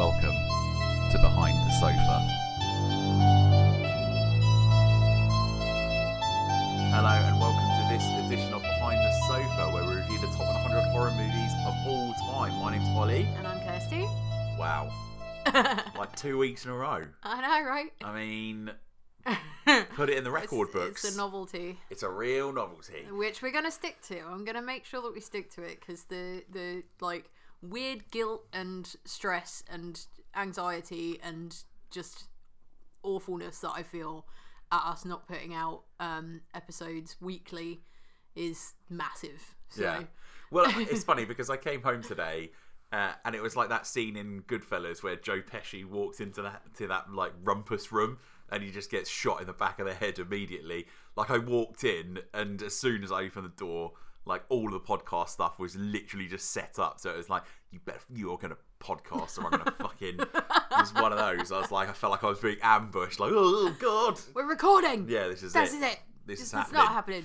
Welcome to Behind the Sofa. Hello and welcome to this edition of Behind the Sofa, where we review the top 100 horror movies of all time. My name's Ollie. And I'm Kirsty. Wow. Like 2 weeks in a row. I know, right? I mean, put it in the record books. It's a novelty. It's a real novelty. Which we're going to stick to. I'm going to make sure that we stick to it, because the like weird guilt and stress and anxiety and just awfulness that I feel at us not putting out episodes weekly is massive. So. Yeah. Well, it's funny because I came home today and it was like that scene in Goodfellas where Joe Pesci walks into that like rumpus room and he just gets shot in the back of the head immediately. Like, I walked in and as soon as I opened the door, like, all the podcast stuff was literally just set up. So it was like, you are going to podcast or I'm going to fucking... It was one of those. I was like, I felt like I was being ambushed. Like, oh, God. We're recording. Yeah, this is it. This is happening.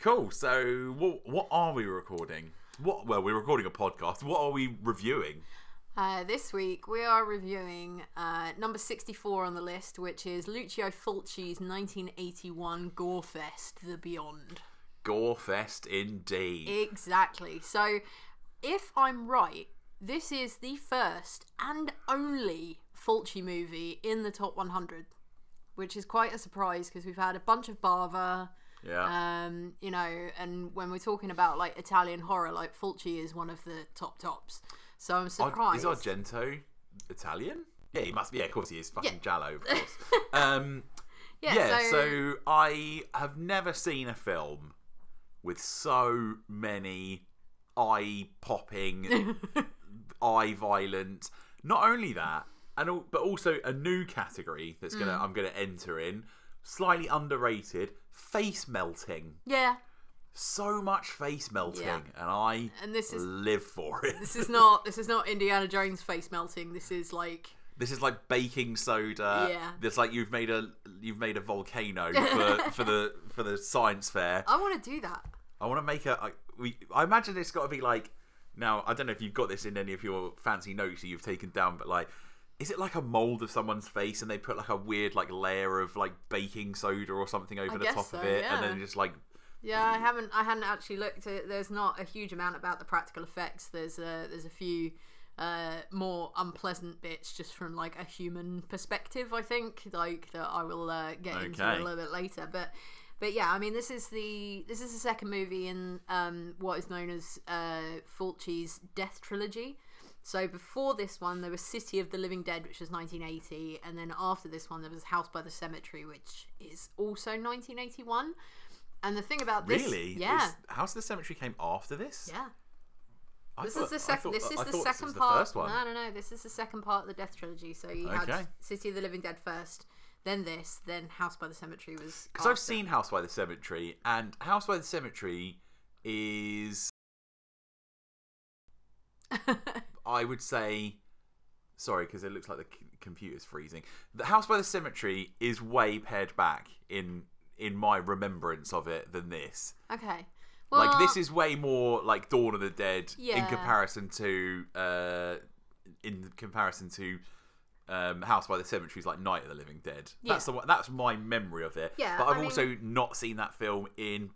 Cool. So what are we recording? We're recording a podcast. What are we reviewing? This week, we are reviewing number 64 on the list, which is Lucio Fulci's 1981 Gorefest, The Beyond. Gorefest indeed. Exactly. So, if I'm right, this is the first and only Fulci movie in the top 100, which is quite a surprise because we've had a bunch of Bava. Yeah. You know, and when we're talking about like Italian horror, like Fulci is one of the tops. So I'm surprised. Is Argento Italian? Yeah, he must be. Yeah, of course he is. Fucking Giallo, of course. So I have never seen a film with so many eye-popping, eye-violent. Not only that, but also a new category that's I'm gonna enter in. Slightly underrated, face melting. Yeah. So much face melting, and I live for it. This is not Indiana Jones face melting. This is like baking soda. Yeah. It's like you've made a volcano for the science fair. I want to do that. I want to make a... I imagine it's got to be like... Now, I don't know if you've got this in any of your fancy notes that you've taken down, but like, is it like a mold of someone's face and they put like a weird like layer of like baking soda or something over the top of it, and then just like... Yeah, I hadn't actually looked at... There's not a huge amount about the practical effects. There's a few more unpleasant bits just from like a human perspective, I think, like that I will get into a little bit later, but yeah, I mean, this is the second movie in what is known as Fulci's Death Trilogy. So before this one there was City of the Living Dead, which was 1980, and then after this one there was House by the Cemetery, which is also 1981. And the thing about this, House by the Cemetery came after this. Yeah. This is the second part. No. This is the second part of the Death Trilogy. So you had City of the Living Dead first, then this, then House by the Cemetery was... Because I've seen House by the Cemetery, and House by the Cemetery is... I would say... Sorry, because it looks like the computer's freezing. The House by the Cemetery is way pared back in my remembrance of it than this. Okay. Well, like, this is way more like Dawn of the Dead in comparison to House by the Cemetery's like Night of the Living Dead. Yeah. That's my memory of it. Yeah, but I've also not seen that film in,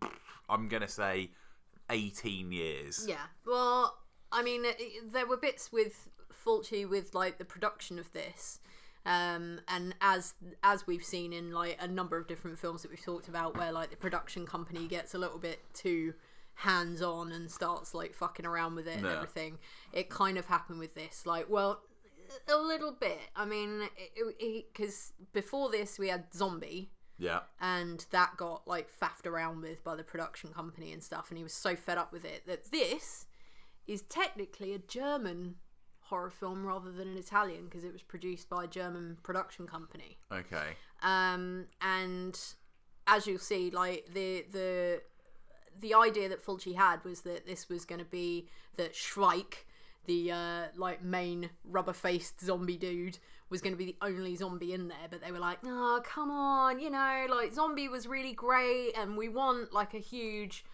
I'm going to say, 18 years. Yeah. Well, I mean, there were bits with Fulci with like the production of this. And as we've seen in like a number of different films that we've talked about, where like the production company gets a little bit too hands on and starts like fucking around with it and everything, it kind of happened with this. Like, well, a little bit. I mean, because before this we had Zombie, and that got like faffed around with by the production company and stuff, and he was so fed up with it that this is technically a German horror film rather than an Italian, because it was produced by a German production company. Okay. And as you'll see, like the idea that Fulci had was that this was going to be that Schweik, the like main rubber-faced zombie dude, was going to be the only zombie in there. But they were like, "Oh, come on, you know, like Zombie was really great, and we want like a huge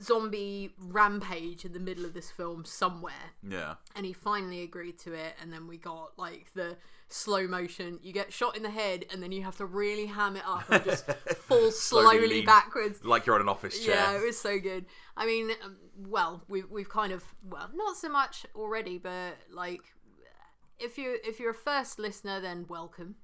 zombie rampage in the middle of this film somewhere. Yeah. And he finally agreed to it, and then we got like the slow motion. You get shot in the head and then you have to really ham it up and just fall slowly backwards. Like you're on an office chair. Yeah, it was so good. I mean, well, we've kind of, well, not so much already, but like if you're a first listener, then welcome.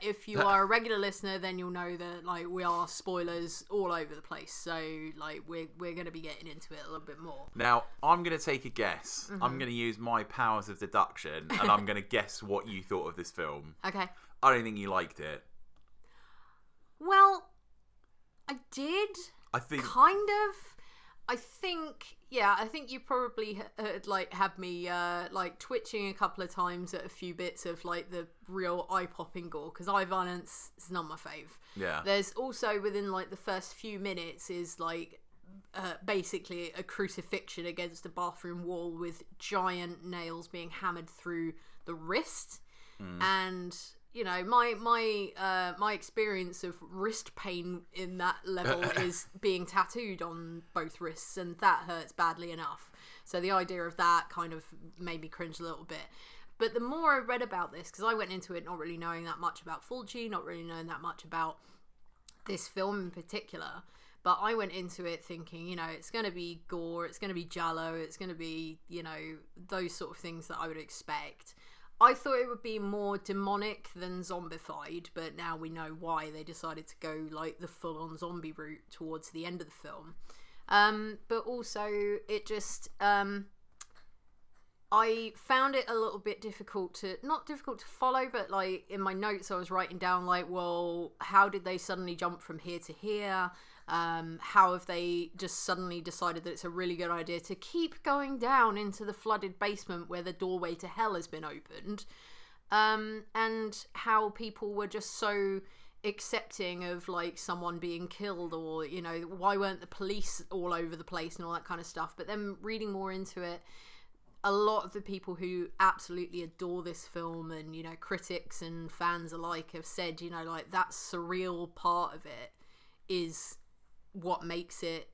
If you are a regular listener, then you'll know that like we are spoilers all over the place. So like we're going to be getting into it a little bit more. Now I'm going to take a guess. Mm-hmm. I'm going to use my powers of deduction, and I'm going to guess what you thought of this film. Okay. I don't think you liked it. Well, I did. I think kind of. I think, yeah, I think you probably had, like, had me, like, twitching a couple of times at a few bits of, like, the real eye-popping gore, because eye violence is not my fave. Yeah. There's also, within, like, the first few minutes is, like, basically a crucifixion against a bathroom wall with giant nails being hammered through the wrist. Mm. And... you know, my experience of wrist pain in that level is being tattooed on both wrists, and that hurts badly enough. So the idea of that kind of made me cringe a little bit. But the more I read about this, because I went into it not really knowing that much about Fulci, not really knowing that much about this film in particular, but I went into it thinking, you know, it's going to be gore, it's going to be giallo, it's going to be, you know, those sort of things that I would expect. I thought it would be more demonic than zombified, but now we know why they decided to go like the full-on zombie route towards the end of the film. But also, it just... I found it a little bit difficult to... not difficult to follow, but like in my notes I was writing down like, well, how did they suddenly jump from here to here? How have they just suddenly decided that it's a really good idea to keep going down into the flooded basement where the doorway to hell has been opened? And how people were just so accepting of like someone being killed, or, you know, why weren't the police all over the place and all that kind of stuff? But then reading more into it, a lot of the people who absolutely adore this film and, you know, critics and fans alike have said, you know, like that surreal part of it is... what makes it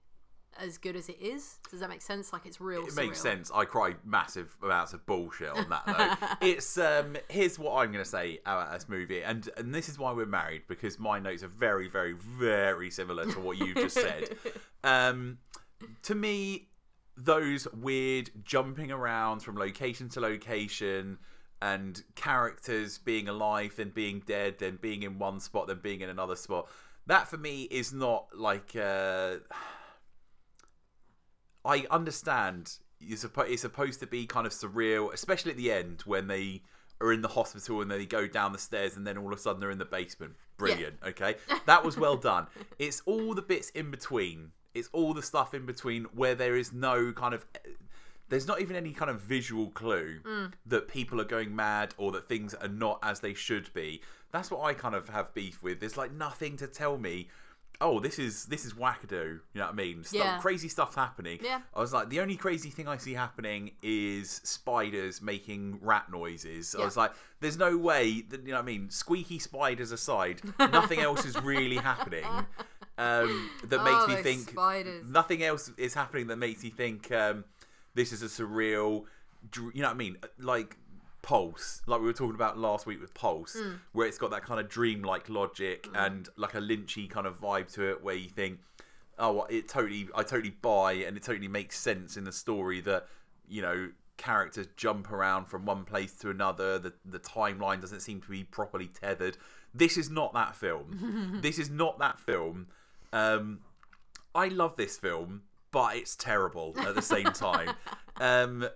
as good as it is. Does that make sense? Like, it's real. It makes sense. I cried massive amounts of bullshit on that though. It's here's what I'm gonna say about this movie, and this is why we're married, because my notes are very, very, very similar to what you just said. To me, those weird jumping around from location to location and characters being alive, then being dead, then being in one spot, then being in another spot. That, for me, is not like... I understand it's supposed to be kind of surreal, especially at the end when they are in the hospital and they go down the stairs and then all of a sudden they're in the basement. Brilliant, yeah. Okay? That was well done. It's all the bits in between. It's all the stuff in between where there is no kind of... there's not even any kind of visual clue that people are going mad or that things are not as they should be. That's what I kind of have beef with. There's like nothing to tell me, oh, this is wackadoo. You know what I mean? Yeah. Crazy stuff's happening. Yeah. I was like, the only crazy thing I see happening is spiders making rat noises. Yeah. I was like, there's no way that, you know what I mean? Squeaky spiders aside, nothing else is really happening. That makes me think spiders. Nothing else is happening that makes me think this is a surreal. You know what I mean? Like. Pulse, like we were talking about last week with Pulse, where it's got that kind of dreamlike logic and like a Lynchy kind of vibe to it, where you think, oh, I totally buy, and it totally makes sense in the story that, you know, characters jump around from one place to another. The timeline doesn't seem to be properly tethered. This is not that film. This is not that film. I love this film, but it's terrible at the same time. The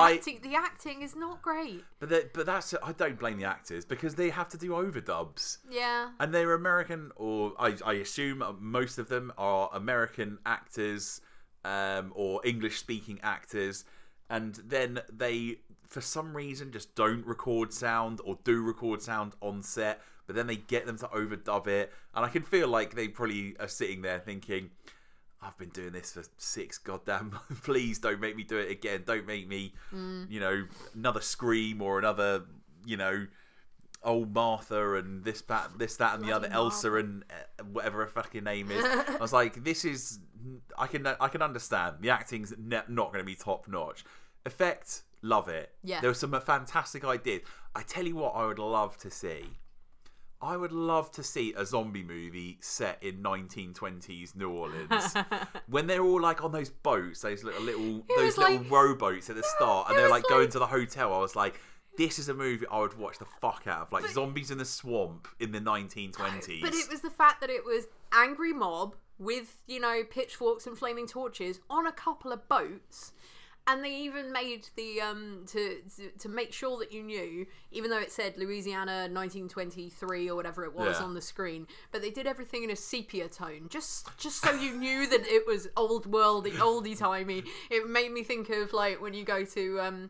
acting is not great. But that's, I don't blame the actors, because they have to do overdubs. Yeah. And they're American, or I assume most of them are American actors, or English-speaking actors, and then they, for some reason, just don't record sound or do record sound on set, but then they get them to overdub it, and I can feel like they probably are sitting there thinking... I've been doing this for 6 goddamn months. Please don't make me do it again. Don't make me, you know, another Scream or another, you know, old Martha and this, that, and the other, Elsa and whatever her fucking name is. I was like, this is, I can understand the acting's not going to be top notch. Effect, love it. Yeah. There were some fantastic ideas. I tell you what, I would love to see. I would love to see a zombie movie set in 1920s New Orleans when they're all like on those boats, those little rowboats at the start, and they're like going to the hotel. I was like, this is a movie I would watch the fuck out of, zombies in the swamp in the 1920s. But it was the fact that it was angry mob with pitchforks and flaming torches on a couple of boats. And they even made the to make sure that you knew, even though it said Louisiana 1923 or whatever it was on the screen, but they did everything in a sepia tone, just so you knew that it was old worldy, oldie timey. It made me think of when you go to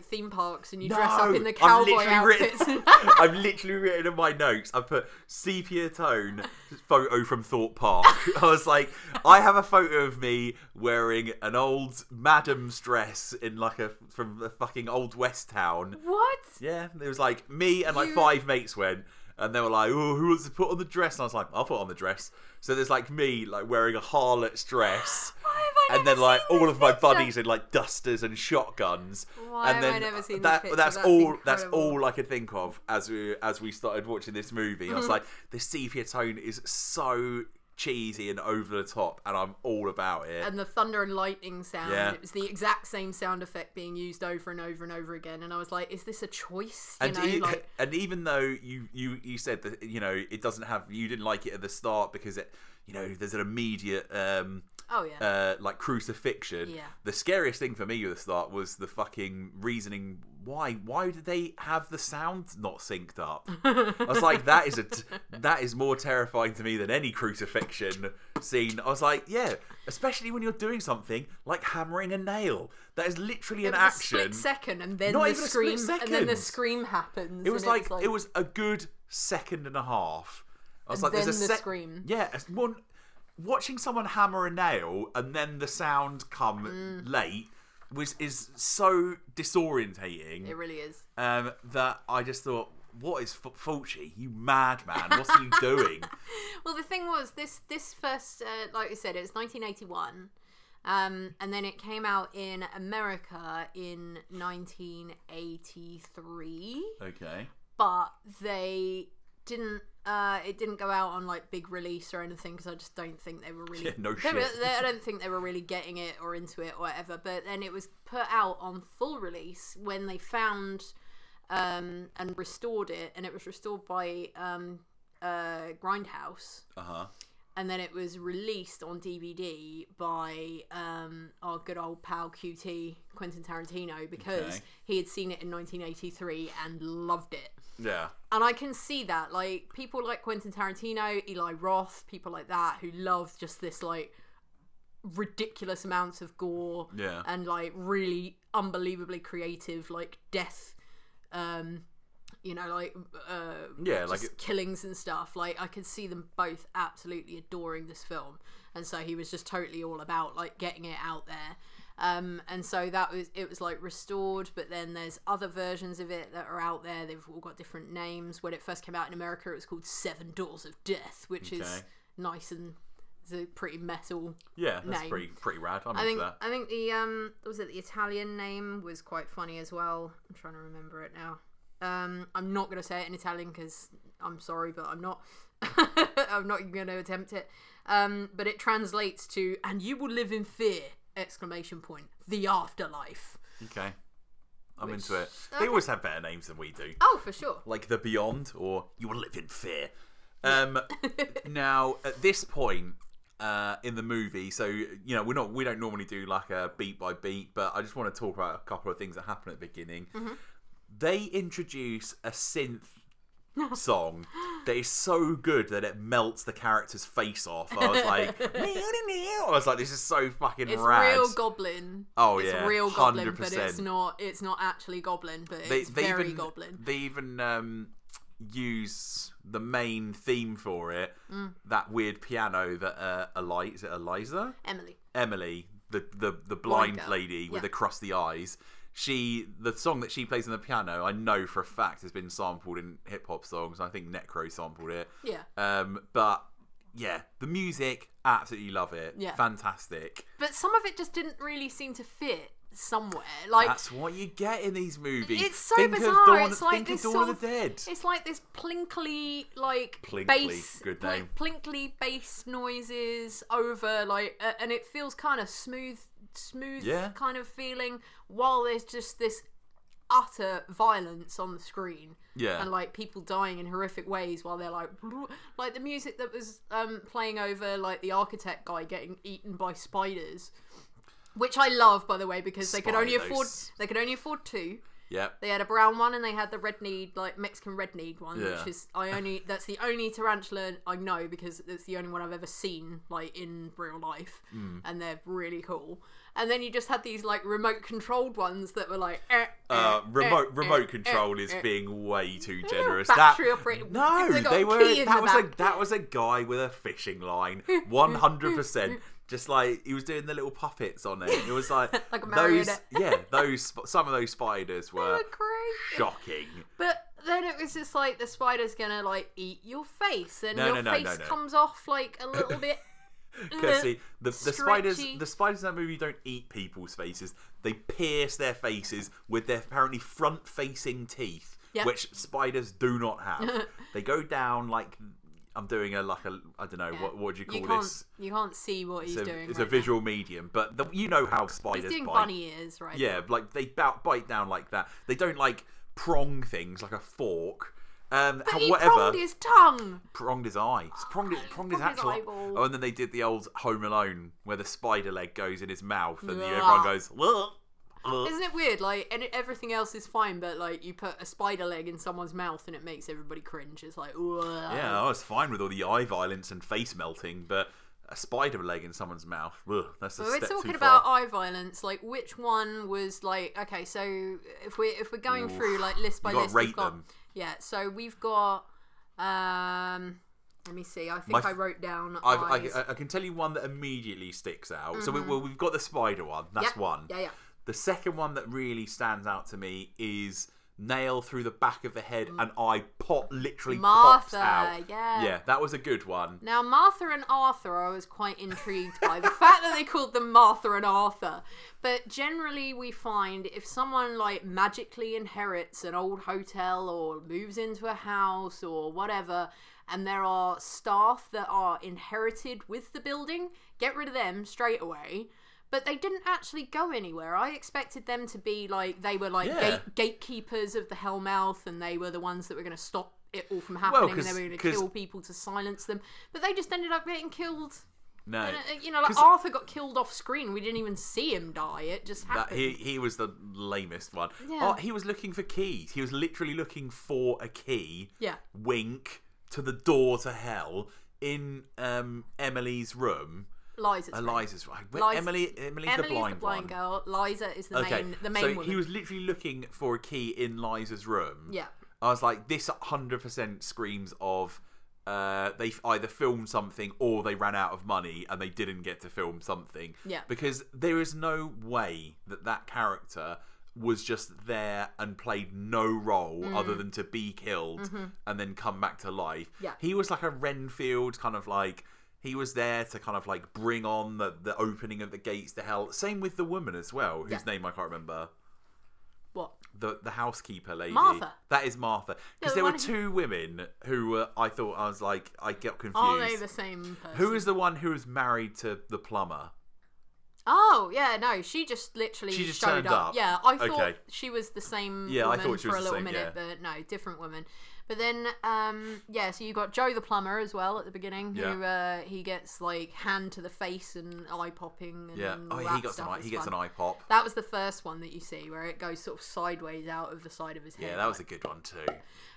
theme parks and you dress up in the cowboy outfits. I've literally written in my notes, I put sepia tone photo from Thorpe Park. I was like, I have a photo of me wearing an old madam's dress in from a fucking old west town. What? Yeah, it was me and five mates went. And they were like, oh, who wants to put on the dress? And I was like, I'll put on the dress. So there's me wearing a harlot's dress. And then all of my buddies in dusters and shotguns. Why have I never seen that? That's all I could think of as we started watching this movie. I was like, the sepia tone is so cheesy and over the top, and I'm all about it. And the thunder and lightning sound, it was the exact same sound effect being used over and over and over again, and I was like, is this a choice? And even though you said that it doesn't have, you didn't like it at the start because it there's an immediate crucifixion. Yeah. The scariest thing for me at the start was the fucking reasoning. Why did they have the sound not synced up? I was like, that is more terrifying to me than any crucifixion scene. I was like, yeah, especially when you're doing something like hammering a nail. That is literally an action. A split second, and then the scream, and then the scream happens. It was it was a good second and a half. I was there's a scream. Yeah, one. Watching someone hammer a nail and then the sound come late is so disorientating. It really is. That I just thought, what is Fulci? You madman! What are you doing? Well, the thing was, this first, like I said, it was 1981, and then it came out in America in 1983. Okay, but they didn't. It didn't go out on big release or anything because I just don't think they were really. Yeah, no shit. I don't think they were really getting it or into it or whatever. But then it was put out on full release when they found and restored it, and it was restored by Grindhouse. Uh huh. And then it was released on DVD by our good old pal QT, Quentin Tarantino, because he had seen it in 1983 and loved it. Yeah. And I can see that. People like Quentin Tarantino, Eli Roth, people like that who love just this, ridiculous amounts of gore and, really unbelievably creative, death, killings and stuff. I could see them both absolutely adoring this film, and so he was just totally all about getting it out there. And so it was restored, but then there's other versions of it that are out there. They've all got different names. When it first came out in America, it was called 7 Doors of Death, which is nice and it's a pretty metal. Yeah, that's name. Pretty rad. I'm into that. I think the the Italian name was quite funny as well. I'm trying to remember it now. I'm not going to say it in Italian because I'm sorry, but I'm not. I'm not even going to attempt it. But it translates to "and you will live in fear!" ! The afterlife. Okay, I'm into it. Okay. They always have better names than we do. Oh, for sure. Like The Beyond or "You Will Live in Fear." Now, at this point in the movie, so we don't normally do a beat by beat, but I just want to talk about a couple of things that happen at the beginning. Mm-hmm. They introduce a synth song that is so good that it melts the character's face off. I was like, this is so fucking rad. It's real Goblin. Oh yeah, it's real 100%. Goblin, but it's not actually Goblin, but it's very Goblin. They even use the main theme for it. Mm. That weird piano that Eliza, Emily, the blind lady with the crusty eyes. the song that she plays on the piano, I know for a fact has been sampled in hip hop songs. I think Necro sampled it. Yeah. But yeah, the music, absolutely love it. Yeah. Fantastic. But some of it just didn't really seem to fit somewhere. Like, that's what you get in these movies. It's so bizarre. It's like this Dawn of the Dead. It's like this plinkly, like bass, good name. Plinkly bass noises over, like, and it feels kind of smooth yeah. kind of feeling, while there's just this utter violence on the screen. Yeah. And like people dying in horrific ways while they're like the music that was playing over, like the architect guy getting eaten by spiders. Which I love, by the way, because they could only afford two. Yep. They had a brown one and they had the red-kneed, like Mexican red-kneed one, yeah. which is that's the only tarantula I know, because it's the only one I've ever seen, like, in real life. Mm. And they're really cool. And then you just had these like remote-controlled ones that were like remote control is being way too generous. That was a guy with a fishing line, 100%. Just like he was doing the little puppets on it. It was like, like a marionette. Some of those spiders were shocking. But then it was just like the spider's gonna like eat your face, and your face comes off like a little bit. Because the spiders in that movie don't eat people's faces. They pierce their faces with their apparently front-facing teeth, yep. which spiders do not have. They go down like. I'm doing I don't know, yeah. what would you call this? You can't see what he's doing. It's a visual medium, but you know how spiders bite. He's doing bunny ears, right? Yeah, like they bite down like that. They don't like prong things like a fork. But he pronged his tongue. Pronged his eye. Pronged his actual eyeball. Oh, and then they did the old Home Alone where the spider leg goes in his mouth and everyone goes, ugh. Isn't it weird? Like, and everything else is fine, but like you put a spider leg in someone's mouth and it makes everybody cringe. It's like, ugh. Yeah, I was fine with all the eye violence and face melting, but a spider leg in someone's mouth, ugh, that's a step too far. We're talking about eye violence. Like, which one was like? Okay, so if we're going through like list by list, we've got, yeah. So we've got. Let me see. I think I wrote down. I can tell you one that immediately sticks out. Mm-hmm. So we've got the spider one. That's one. Yeah. The second one that really stands out to me is nail through the back of the head and eye pops out. Martha, yeah. Yeah, that was a good one. Now, Martha and Arthur, I was quite intrigued by. The fact that they called them Martha and Arthur. But generally we find if someone like magically inherits an old hotel or moves into a house or whatever, and there are staff that are inherited with the building, get rid of them straight away. But they didn't actually go anywhere. I expected them to be like, they were like gatekeepers of the Hellmouth, and they were the ones that were going to stop it all from happening, and they were going to kill people to silence them. But they just ended up getting killed. No. Like Arthur got killed off screen. We didn't even see him die. It just happened. He was the lamest one. Yeah. Oh, he was looking for keys. He was literally looking for a key. Yeah. Wink to the door to hell in Emily's room. Liza's right. Emily's the blind girl. Liza is the main woman. He was literally looking for a key in Liza's room. Yeah. I was like, this 100% screams of they either filmed something or they ran out of money and they didn't get to film something. Yeah. Because there is no way that character was just there and played no role other than to be killed and then come back to life. Yeah. He was like a Renfield kind of like. He was there to kind of like bring on the opening of the gates to hell. Same with the woman as well, whose name I can't remember. What? The housekeeper lady. Martha. That is Martha. Because there were two women who were, I got confused. Are they the same person? Who is the one who was married to the plumber? Oh, yeah, no. She just showed up. Yeah, I thought she was the same woman for a little minute, but no, different woman. But then, so you got Joe the plumber as well at the beginning, who he gets like hand to the face and eye popping. And he gets an eye pop. That was the first one that you see where it goes sort of sideways out of the side of his head. Yeah, that was a good one too.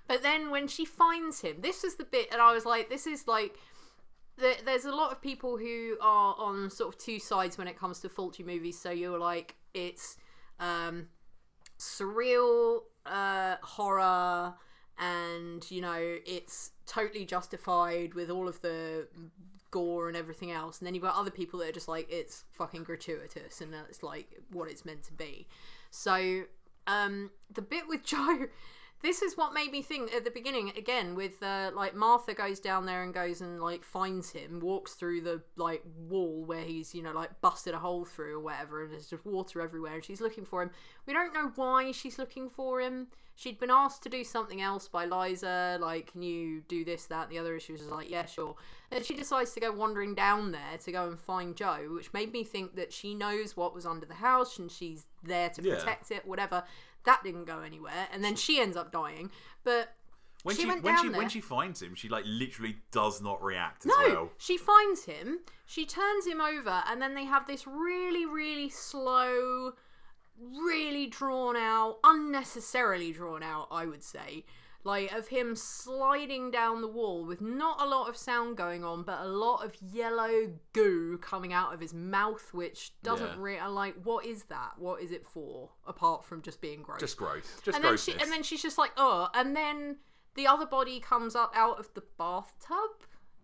But then when she finds him, this is the bit, and I was like, this is like. There's a lot of people who are on sort of two sides when it comes to Fulci movies. So you're like, it's surreal horror. And, you know, it's totally justified with all of the gore and everything else, and then you've got other people that are just like, it's fucking gratuitous and that's like what it's meant to be. So the bit with Joe, this is what made me think at the beginning again with like Martha goes down there and goes and like finds him, walks through the like wall where he's, you know, like busted a hole through or whatever, and there's just water everywhere, and she's looking for him. We don't know why she's looking for him. She'd been asked to do something else by Liza, like, can you do this, that, and the other. She was just like, yeah, sure. Then she decides to go wandering down there to go and find Joe, which made me think that she knows what was under the house and she's there to protect it, whatever. That didn't go anywhere, and then she ends up dying. But when when she finds him, she like literally does not react as well. No, she finds him, she turns him over, and then they have this really, really slow, really drawn out, unnecessarily drawn out, I would say, like of him sliding down the wall with not a lot of sound going on, but a lot of yellow goo coming out of his mouth, which doesn't really, like, what is that? What is it for? Apart from just being gross. Just gross. Just gross. And then she's just like, oh, and then the other body comes up out of the bathtub.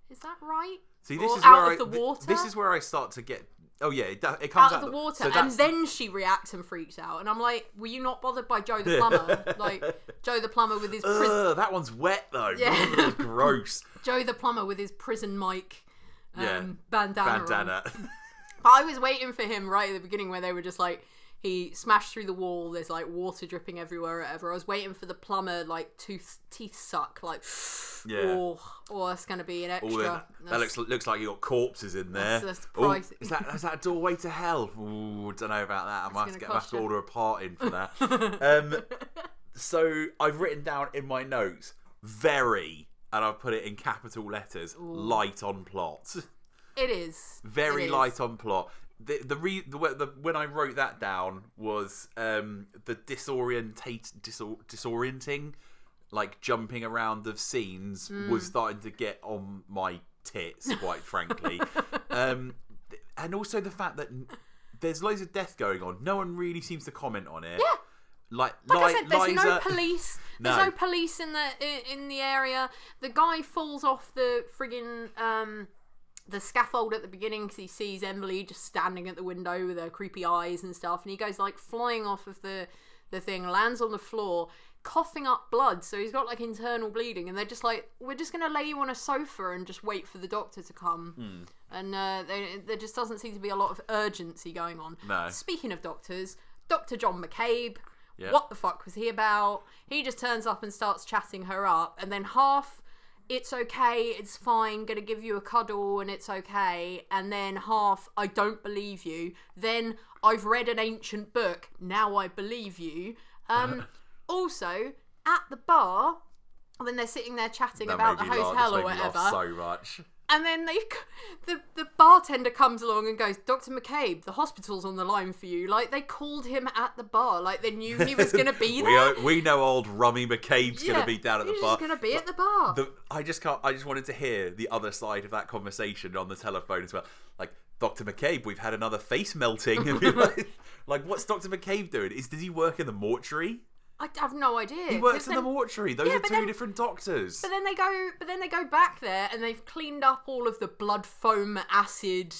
Is that right? See, this or out of the water. This is where I start to get. Oh yeah, it comes out of the water, so and then she reacts and freaks out, and I'm like, "Were you not bothered by Joe the plumber? Like Joe the plumber with his that one's wet though. Yeah, gross. Joe the plumber with his prison mic, bandana. But I was waiting for him right at the beginning where they were just like, he smashed through the wall. There's like water dripping everywhere, or whatever. I was waiting for the plumber like teeth suck, like oh, that's gonna be an extra. That looks like you got corpses in there. That's pricey. Is that a doorway to hell? Ooh, don't know about that. I might have to order a part in for that. So I've written down in my notes and I've put it in capital letters. Ooh. Light on plot. It is very light on plot. The when I wrote that down was the disorienting, like jumping around of scenes was starting to get on my tits, quite frankly, and also the fact that there's loads of death going on. No one really seems to comment on it. Yeah. Like I said, there's no police. There's no police in the area. The guy falls off the friggin'. The scaffold at the beginning because he sees Emily just standing at the window with her creepy eyes and stuff, and he goes like flying off of the thing, lands on the floor coughing up blood, so he's got like internal bleeding, and they're just like, we're just gonna lay you on a sofa and just wait for the doctor to come. And there just doesn't seem to be a lot of urgency going on. No. Speaking of doctors, Dr. John McCabe, what the fuck was he about? He just turns up and starts chatting her up, and then half it's okay, it's fine, gonna give you a cuddle and it's okay, and then half, I don't believe you, then I've read an ancient book, now I believe you. Also, at the bar, when they're sitting there chatting about the hotel or whatever, so much. And then the bartender comes along and goes, Dr. McCabe, the hospital's on the line for you. Like, they called him at the bar. Like, they knew he was going to be there. We know old Rummy McCabe's going to be down at the bar. He's going to be at the bar. I just wanted to hear the other side of that conversation on the telephone as well. Like, Dr. McCabe, we've had another face melting. Like, what's Dr. McCabe doing? Does he work in the mortuary? I have no idea. He works in the mortuary. Those are two different doctors. But then they go back there and they've cleaned up all of the blood foam acid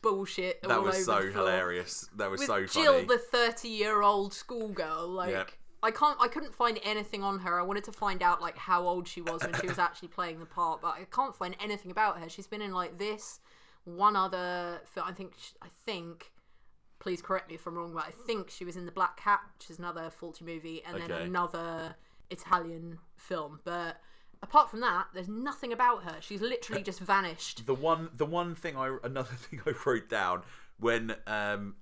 bullshit. That was so hilarious. That was so funny. Jill, the 30-year-old schoolgirl, like I couldn't find anything on her. I wanted to find out like how old she was when she was actually playing the part, but I can't find anything about her. She's been in like this one other film. I think. Please correct me if I'm wrong, but I think she was in The Black Cat, which is another Fulci movie, and then another Italian film. But apart from that, there's nothing about her. She's literally just vanished. Another thing I wrote down when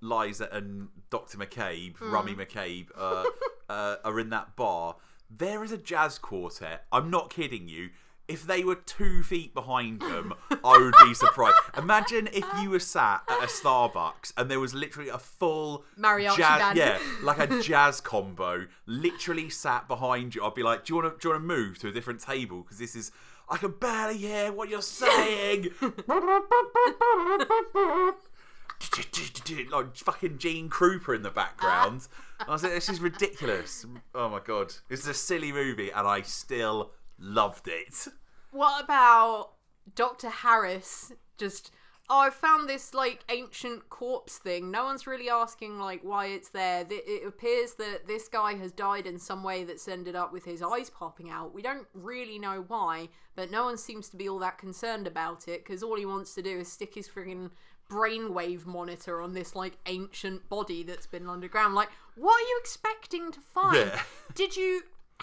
Liza and Dr. McCabe, Rummy McCabe, are in that bar. There is a jazz quartet. I'm not kidding you. If they were 2 feet behind them, I would be surprised. Imagine if you were sat at a Starbucks and there was literally a full mariachi band. Yeah, like a jazz combo, literally sat behind you. I'd be like, do you want to move to a different table? Because this is, I can barely hear what you're saying. Like fucking Gene Krupa in the background. And I was like, this is ridiculous. Oh my God. It's a silly movie and I still loved it. What about Dr. Harris just... oh, I found this, like, ancient corpse thing. No one's really asking, like, why it's there. It appears that this guy has died in some way that's ended up with his eyes popping out. We don't really know why, but no one seems to be all that concerned about it, because all he wants to do is stick his friggin' brainwave monitor on this, like, ancient body that's been underground. Like, what are you expecting to find? Yeah.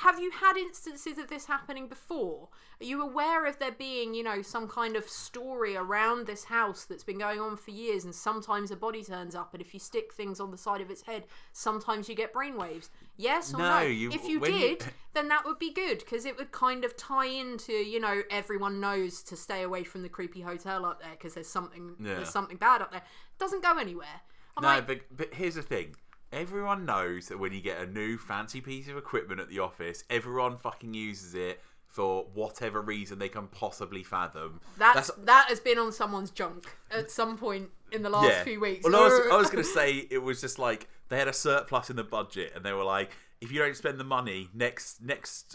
Have you had instances of this happening before? Are you aware of there being, you know, some kind of story around this house that's been going on for years, and sometimes a body turns up, and if you stick things on the side of its head, sometimes you get brainwaves? Yes or no? If you did, then that would be good, because it would kind of tie into, you know, everyone knows to stay away from the creepy hotel up there, because there's something bad up there. It doesn't go anywhere. But here's the thing. Everyone knows that when you get a new fancy piece of equipment at the office, everyone fucking uses it for whatever reason they can possibly fathom. That has been on someone's junk at some point in the last few weeks. Well, I was going to say it was just like they had a surplus in the budget and they were like, if you don't spend the money next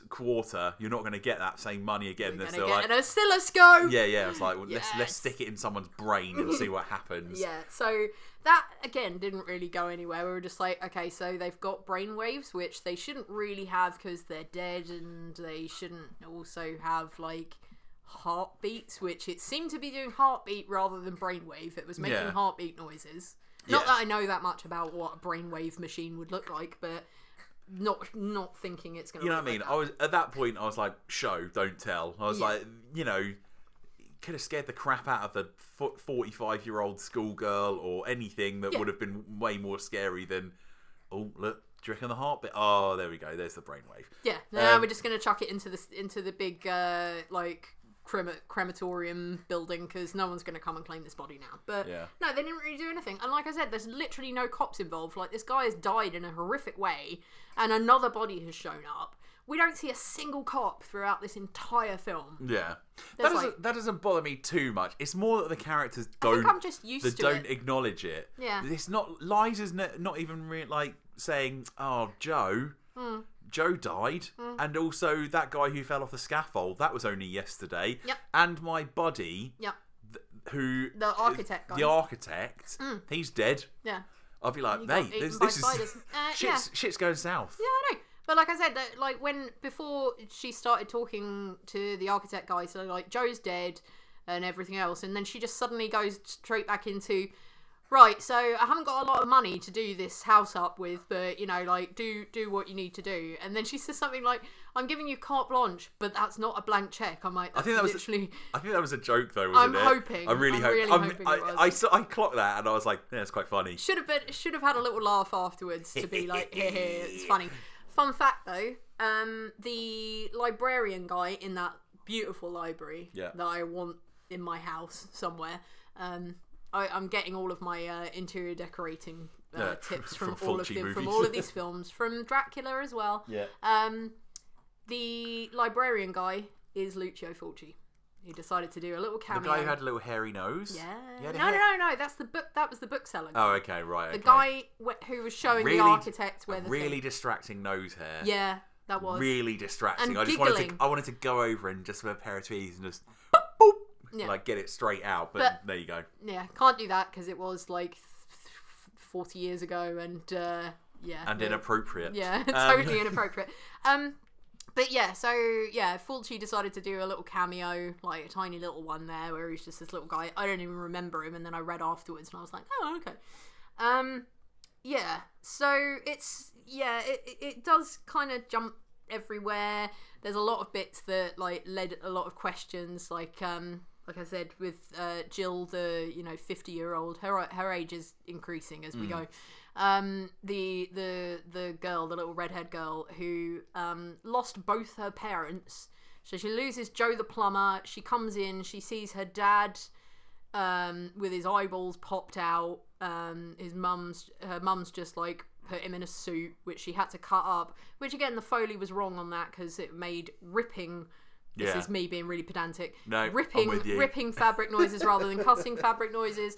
quarter, you're not going to get that same money again. They're still like, an oscilloscope. Yeah. I was like, well, yes. Let's stick it in someone's brain and see what happens. Yeah. So that again didn't really go anywhere. We were just like, okay, so they've got brainwaves, which they shouldn't really have because they're dead, and they shouldn't also have like heartbeats, which it seemed to be doing heartbeat rather than brainwave. It was making heartbeat noises. Not that I know that much about what a brainwave machine would look like, but. Not thinking it's going to. You know what I mean? Like, I was at that point. I was like, show, don't tell. I was like, you know, could have scared the crap out of the 45-year-old schoolgirl or anything that would have been way more scary than. Oh look, do you reckon the heartbeat? Oh, there we go. There's the brainwave. Yeah, no, we're just going to chuck it into the big like crematorium building because no one's going to come and claim this body now. But no, they didn't really do anything. And like I said, there's literally no cops involved. Like, this guy has died in a horrific way and another body has shown up. We don't see a single cop throughout this entire film. Yeah. That doesn't bother me too much. It's more that the characters don't acknowledge it. Yeah. It's not... Liza's not even like saying, oh, Joe died, and also that guy who fell off the scaffold, that was only yesterday, and my buddy, the architect, he's dead. Yeah, I'll be like, mate, this is shit's going south. Yeah, I know. But like I said, like before she started talking to the architect guy, so like Joe's dead and everything else, and then she just suddenly goes straight back into. Right, so I haven't got a lot of money to do this house up with, but, you know, like, do what you need to do. And then she says something like, I'm giving you carte blanche, but that's not a blank check. I'm like, I think that was a joke, though, wasn't it? I'm really hoping it was. I clocked that, and I was like, yeah, it's quite funny. Should have had a little laugh afterwards to be like, hey, it's funny. Fun fact, though, the librarian guy in that beautiful library that I want in my house somewhere, I'm getting all of my interior decorating tips from all of them, movies. From all of these films, from Dracula as well. Yeah. The librarian guy is Lucio Fulci. He decided to do a little cameo. The guy who had a little hairy nose. Yeah. No. That's the book. That was the bookseller. Oh, okay, right. Okay. The guy who was showing the architect where the really distracting nose hair. Yeah, that was really distracting. And I wanted to go over and just with a pair of tweezers and just. Yeah. Like, get it straight out, but there you go. Yeah, can't do that because it was like 40 years ago and inappropriate. Yeah, totally inappropriate. But yeah, so yeah, Fulci decided to do a little cameo, like a tiny little one there where he's just this little guy. I don't even remember him, and then I read afterwards and I was like, oh, okay. Yeah, so it does kind of jump everywhere. There's a lot of bits that like led a lot of questions, like I said with Jill, the 50-year-old, her age is increasing as we go. The girl, the little redhead girl who lost both her parents, so she loses Joe the plumber. She comes in, she sees her dad with his eyeballs popped out. Her mum's just like put him in a suit, which she had to cut up, which again the Foley was wrong on that because it made ripping this is me being really pedantic ripping fabric noises rather than cutting fabric noises.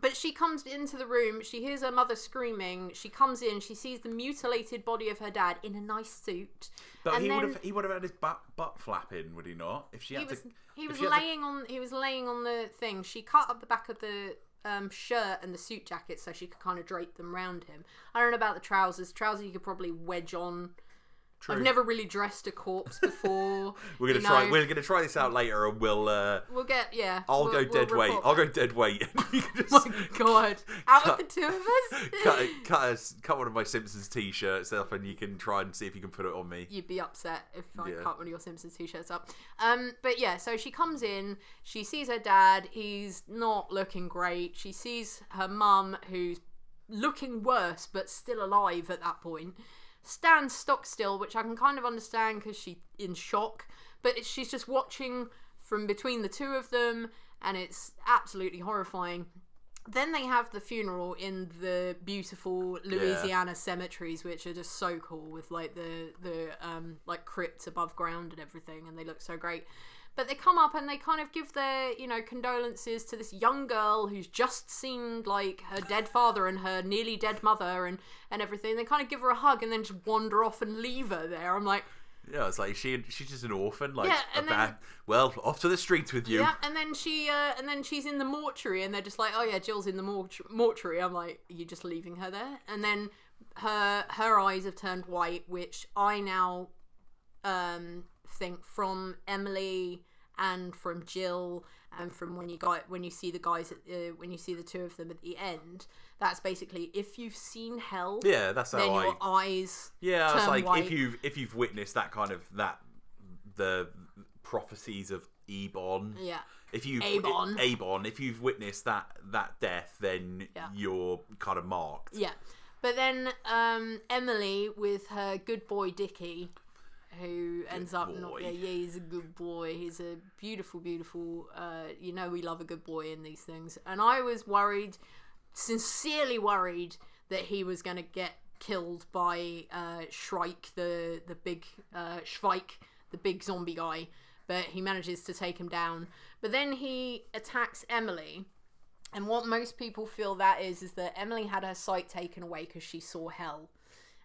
But she comes into the room, she hears her mother screaming, she comes in, she sees the mutilated body of her dad in a nice suit. But and he would have had his butt flapping, would he not? If she had to, he was laying on the thing. She cut up the back of the shirt and the suit jacket so she could kind of drape them round him. I don't know about the trousers. Trousers you could probably wedge on. True. I've never really dressed a corpse before. We're gonna try this out later, and I'll go dead weight. Oh my god! Out of the two of us, cut one of my Simpsons T-shirts up, and you can try and see if you can put it on me. You'd be upset if I cut one of your Simpsons T-shirts up. But yeah, so she comes in, she sees her dad. He's not looking great. She sees her mum, who's looking worse but still alive at that point. Stands stock still, which I can kind of understand because she's in shock, but she's just watching from between the two of them, and it's absolutely horrifying. Then they have the funeral in the beautiful Louisiana cemeteries, which are just so cool, with like the crypts above ground and everything, and they look so great. But they come up and they kind of give their, condolences to this young girl who's just seen, her dead father and her nearly dead mother and everything. They kind of give her a hug and then just wander off and leave her there. I'm like... Yeah, it's like she's just an orphan, off to the streets with you. Yeah, and then she's in the mortuary, and they're just like, oh yeah, Jill's in the mortuary. I'm like, are you just leaving her there? And then her eyes have turned white, which I now... think from Emily and from Jill and from when you see the two of them at the end, that's basically if you've seen hell. Yeah, that's how your eyes. Yeah, it's like white. if you've witnessed that kind of the prophecies of Ebon. Yeah. If you've witnessed that death, then you're kind of marked. Yeah, but then Emily with her good boy Dickie. Who ends up not? Yeah, he's a good boy. He's a beautiful, beautiful. We love a good boy in these things. And I was worried, sincerely worried, that he was going to get killed by Schweik, the big zombie guy. But he manages to take him down. But then he attacks Emily. And what most people feel that is that Emily had her sight taken away because she saw hell.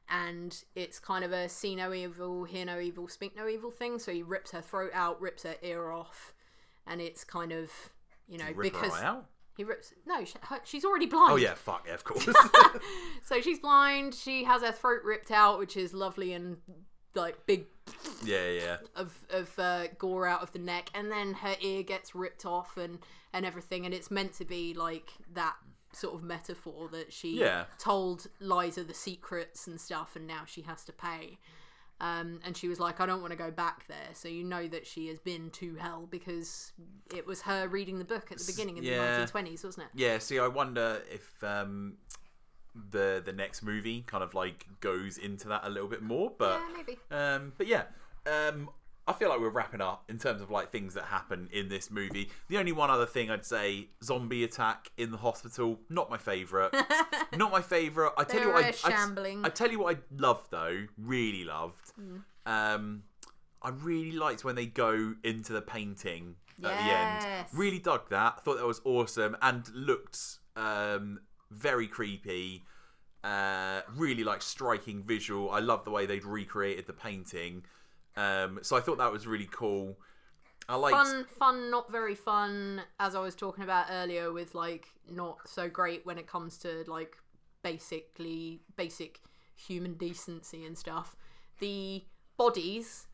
And it's kind of a see no evil, hear no evil, speak no evil thing. So he rips her throat out, rips her ear off, and it's kind of she's already blind. Oh yeah, fuck yeah, of course. So she's blind. She has her throat ripped out, which is lovely and big. Yeah. Of gore out of the neck, and then her ear gets ripped off and everything, and it's meant to be like that. Sort of metaphor that she told Liza the secrets and stuff, and now she has to pay. And she was like, I don't want to go back there. So you know that she has been to hell because it was her reading the book at the beginning of the 1920s, wasn't it? Yeah, see, I wonder if the next movie kind of goes into that a little bit more. But yeah, maybe. I feel like we're wrapping up in terms of things that happen in this movie. The only one other thing I'd say, zombie attack in the hospital, not my favourite. I tell you what I loved though, really loved. Mm. I really liked when they go into the painting at the end. Really dug that. Thought that was awesome and looked very creepy. Really striking visual. I love the way they'd recreated the painting. So I thought that was really cool. I liked fun, not very fun, as I was talking about earlier with not so great when it comes to basic human decency and stuff. The bodies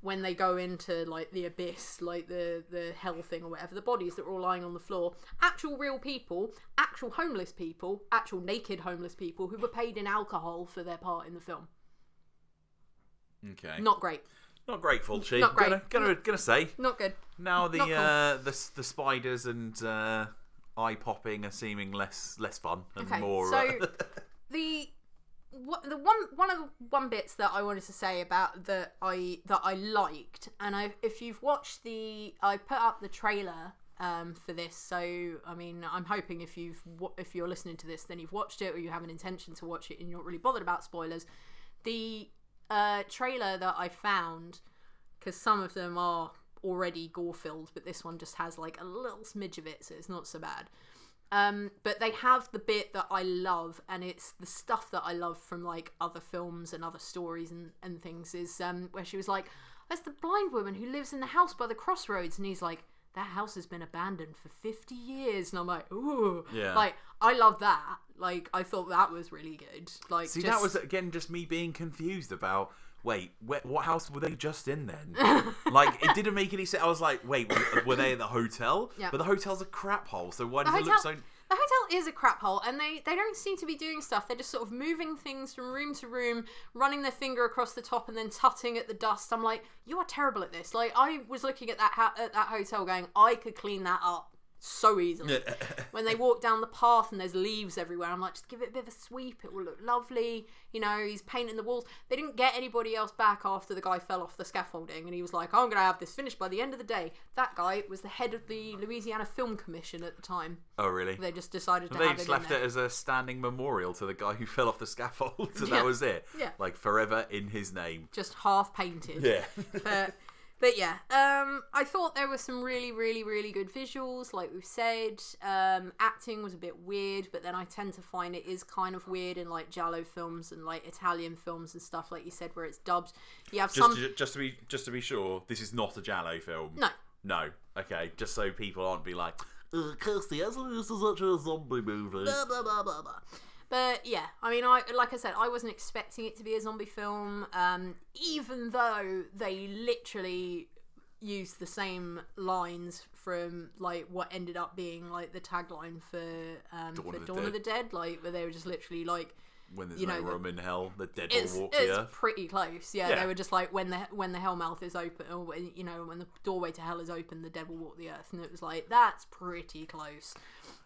when they go into the abyss, the hell thing or whatever, the bodies that were all lying on the floor, actual real people, actual homeless people, actual naked homeless people who were paid in alcohol for their part in the film. Okay. Not great. Not great, Fulci. Not great. Gonna say. Not good. Now the cool. The spiders and eye popping are seeming less fun and more. So one of the bits that I wanted to say about that I liked, and if you've watched I put up the trailer for this. So I mean, I'm hoping if you're listening to this, then you've watched it or you have an intention to watch it and you're not really bothered about spoilers. The trailer that I found, because some of them are already gore filled, but this one just has a little smidge of it, so it's not so bad. But they have the bit that I love, and it's the stuff that I love from like other films and other stories and things, is where she was like, "There's the blind woman who lives in the house by the crossroads," and he's like, "That house has been abandoned for 50 years. And I'm like, ooh. Yeah. Like, I love that. Like, I thought that was really good. Like, see, that was, again, just me being confused about, wait, what house were they just in then? Like, it didn't make any sense. I was like, wait, were they at the hotel? Yeah. But the hotel's a crap hole, so why does it look so... The hotel is a crap hole, and they don't seem to be doing stuff. They're just sort of moving things from room to room, running their finger across the top and then tutting at the dust. I'm like, you are terrible at this. Like, I was looking at that hotel going, I could clean that up so easily. When they walk down the path and there's leaves everywhere, I'm like, just give it a bit of a sweep. It will look lovely. You know, he's painting the walls. They didn't get anybody else back after the guy fell off the scaffolding, and he was like, I'm going to have this finished by the end of the day. That guy was the head of the Louisiana Film Commission at the time. Oh, really? They just decided to have it in there. They just left it as a standing memorial to the guy who fell off the scaffold, and yeah. That was it. Yeah. Like, forever in his name. Just half painted. Yeah. But yeah, I thought there were some really, really, really good visuals, like we've said. Acting was a bit weird, but then I tend to find it is kind of weird in like Giallo films and like Italian films and stuff, like you said, where it's dubbed. You have just to be sure, this is not a Giallo film. No. Okay, just so people aren't be like, Kirsty, actually, this is such a zombie movie. Blah, blah, blah, blah, blah. But yeah, I mean, I wasn't expecting it to be a zombie film, even though they literally used the same lines from like what ended up being like the tagline for Dawn of the Dead, like where they were just literally like, when there's no room in hell, the dead will walk here. It's pretty close, yeah. They were just like, when the hell mouth is open, or when the doorway to hell is open, the dead will walk the earth, and it was like, that's pretty close.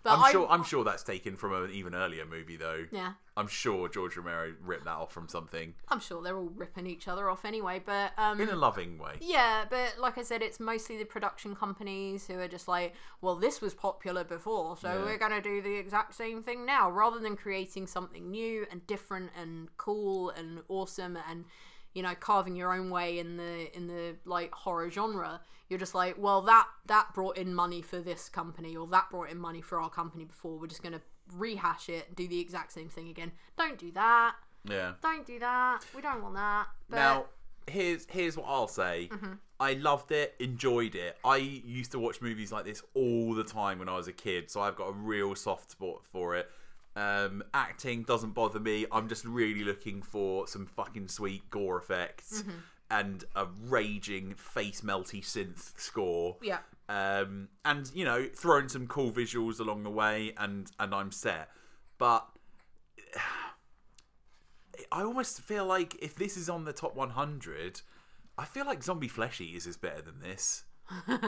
But I'm sure that's taken from an even earlier movie, though. Yeah, I'm sure George Romero ripped that off from something. I'm sure they're all ripping each other off anyway, but in a loving way. Yeah, but like I said, it's mostly the production companies who are just like, well, this was popular before, so we're going to do the exact same thing now, rather than creating something new and different and cool and awesome and, you know, carving your own way in the like horror genre. You're just like, well, that brought in money for this company, or that brought in money for our company before. We're just going to rehash it and do the exact same thing again. Don't do that. Yeah. Don't do that. We don't want that. But... Now, here's what I'll say. Mm-hmm. I loved it, enjoyed it. I used to watch movies like this all the time when I was a kid, so I've got a real soft spot for it. Acting doesn't bother me. I'm just really looking for some fucking sweet gore effects and a raging face-melty synth score. Yeah. And, you know, throwing some cool visuals along the way, and I'm set. But I almost feel like if this is on the top 100, I feel like Zombie Flesh Eaters is better than this. And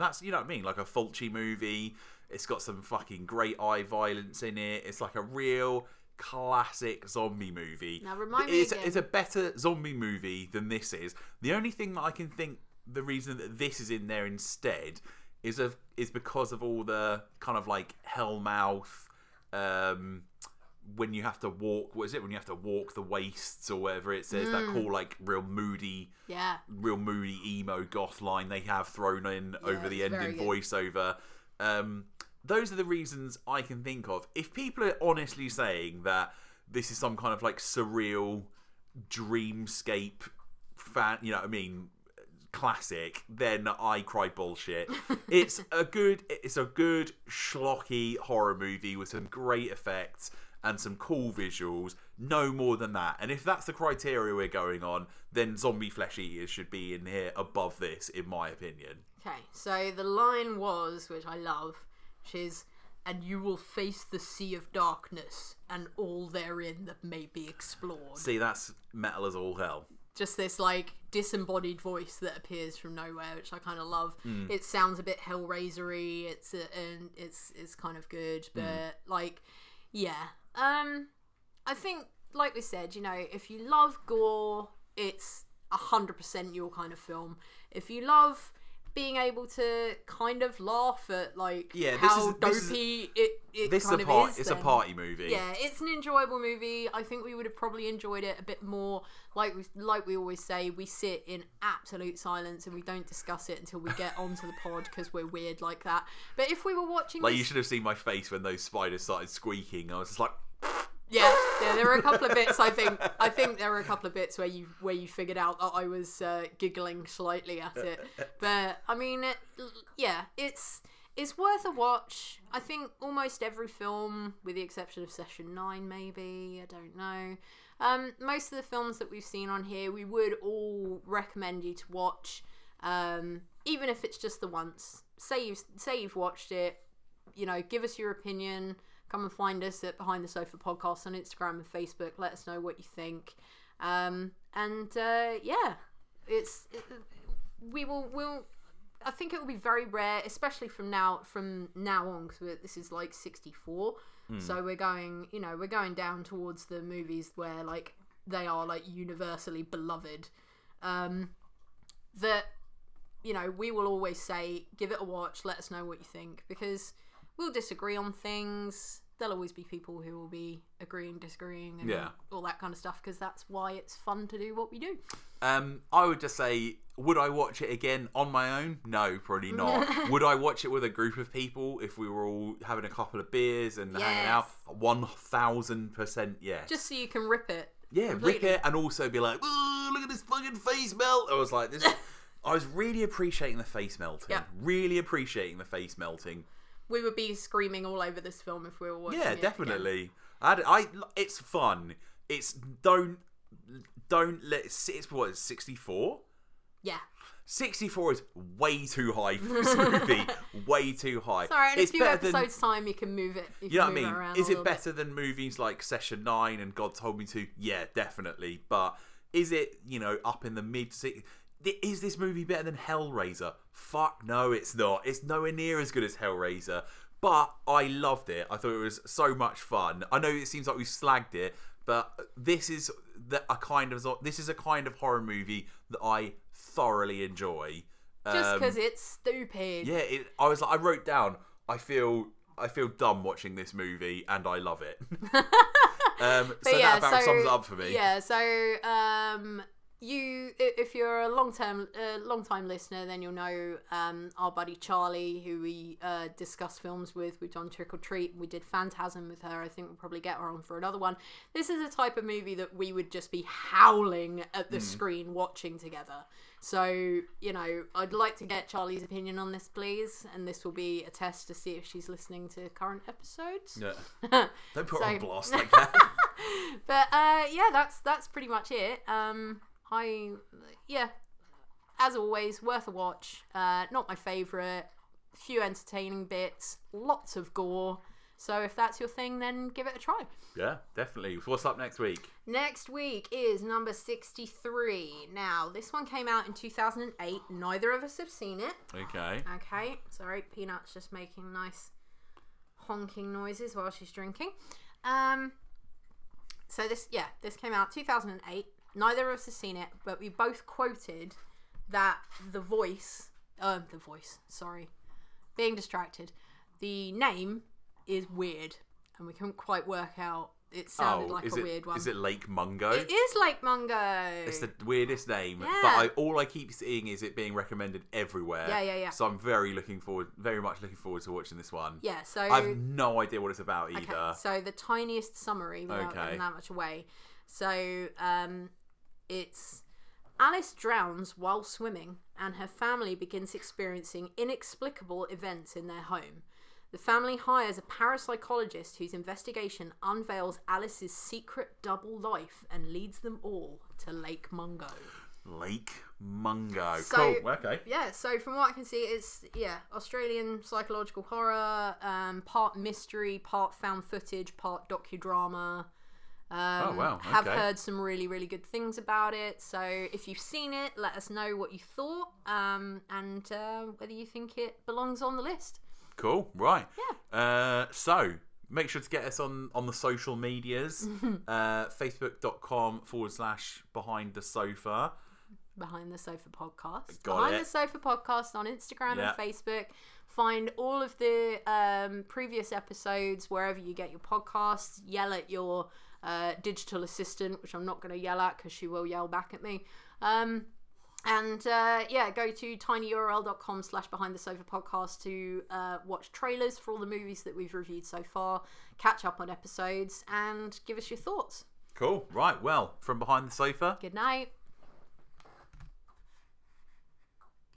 that's, you know what I mean? Like a Fulci movie. It's got some fucking great eye violence in it. It's like a real classic zombie movie. Now remind me again. It's a better zombie movie than this is. The only thing that I can think the reason that this is in there instead is because of all the kind of like Hellmouth, when you have to walk, what is it? When you have to walk the wastes or whatever it says, that cool like real moody emo goth line they have thrown in over the ending voiceover. Those are the reasons I can think of. If people are honestly saying that this is some kind of like surreal dreamscape fan, you know what I mean, classic, then I cry bullshit. It's a good schlocky horror movie with some great effects and some cool visuals, no more than that. And if that's the criteria we're going on, then Zombie Flesh Eaters should be in here above this, in my opinion. Okay, so the line was, which I love, which is, "And you will face the sea of darkness and all therein that may be explored." See, that's metal as all hell. Just this like disembodied voice that appears from nowhere, which I kind of love. It sounds a bit Hellraiser-y, it's kind of good, but like, yeah. I think, like we said, you know, if you love gore, it's 100% your kind of film. If you love being able to kind of laugh at like how dopey it kind of is. It's a party movie. Yeah, it's an enjoyable movie. I think we would have probably enjoyed it a bit more. Like we always say, we sit in absolute silence and we don't discuss it until we get onto the pod because we're weird like that. But if we were watching, you should have seen my face when those spiders started squeaking. I was just like. Yeah, there were a couple of bits. I think there were a couple of bits where you figured out that I was giggling slightly at it. But I mean, it's worth a watch. I think almost every film, with the exception of Session Nine, maybe, I don't know. Most of the films that we've seen on here, we would all recommend you to watch, even if it's just the once. Say you've watched it, give us your opinion. Come and find us at Behind the Sofa Podcast on Instagram and Facebook. Let us know what you think. I think it will be very rare, especially from now on, because this is like 64. So we're going down towards the movies where like they are like universally beloved. We will always say, give it a watch. Let us know what you think, because we'll disagree on things. There'll always be people who will be agreeing, disagreeing, and all that kind of stuff, because that's why it's fun to do what we do. I would just say, would I watch it again on my own? No, probably not. Would I watch it with a group of people if we were all having a couple of beers and hanging out? 1,000% yes. Just so you can rip it. Yeah, completely. Rip it and also be like, ooh, look at this fucking face melt. I was like, this. I was really appreciating the face melting. Yep. Really appreciating the face melting. We would be screaming all over this film if we were watching it. Yeah, definitely. It's fun. It's don't let it sit. It's what, 64? Yeah. 64 is way too high for this movie. Way too high. Sorry, in a few episodes time you can move it. You know what I mean? Is it better than movies like Session 9 and God Told Me To? Yeah, definitely. But is it, up in the mid? Is this movie better than Hellraiser? Fuck no, it's not. It's nowhere near as good as Hellraiser. But I loved it. I thought it was so much fun. I know it seems like we slagged it, but this is a kind of horror movie that I thoroughly enjoy. Just because it's stupid. Yeah, I wrote down, I feel dumb watching this movie, and I love it. That about sums it up for me. Yeah. So. If you're a long-time listener, then you'll know our buddy Charlie, who we discuss films with. We've done Trick or Treat. We did Phantasm with her. I think we'll probably get her on for another one. This is a type of movie that we would just be howling at the screen watching together. So, I'd like to get Charlie's opinion on this, please. And this will be a test to see if she's listening to current episodes. Yeah. Don't put her on blast like that. But, that's pretty much it. As always, worth a watch. Not my favourite. Few entertaining bits. Lots of gore. So if that's your thing, then give it a try. Yeah, definitely. What's up next week? Next week is number 63. Now, this one came out in 2008. Neither of us have seen it. Okay. Sorry, Peanut's just making nice honking noises while she's drinking. So this came out 2008. Neither of us has seen it, but we both quoted that the name is weird, and we couldn't quite work out. It sounded weird one. Is it Lake Mungo? It is Lake Mungo. It's the weirdest name, but all I keep seeing is it being recommended everywhere. Yeah. So I'm very much looking forward to watching this one. Yeah, so I've no idea what it's about either. Okay, so the tiniest summary without giving that much away. So it's Alice drowns while swimming, and her family begins experiencing inexplicable events in their home. The family hires a parapsychologist whose investigation unveils Alice's secret double life and leads them all to Lake Mungo. Lake Mungo. So, cool. Okay. Yeah. So from what I can see, it's Australian psychological horror, part mystery, part found footage, part docudrama. Oh wow! Okay. Have heard some really, really good things about it. So if you've seen it, let us know what you thought, and whether you think it belongs on the list. Cool, right. Yeah. So make sure to get us on the social medias. Facebook.com/BehindTheSofa. Behind the Sofa Podcast. Behind the Sofa Podcast on Instagram and Facebook. Find all of the previous episodes wherever you get your podcasts. Yell at your digital assistant, which I'm not going to yell at because she will yell back at me. And go to tinyurl.com/behindthesofapodcast to watch trailers for all the movies that we've reviewed so far, catch up on episodes, and give us your thoughts. Cool. Right. Well, from Behind the Sofa. Good night.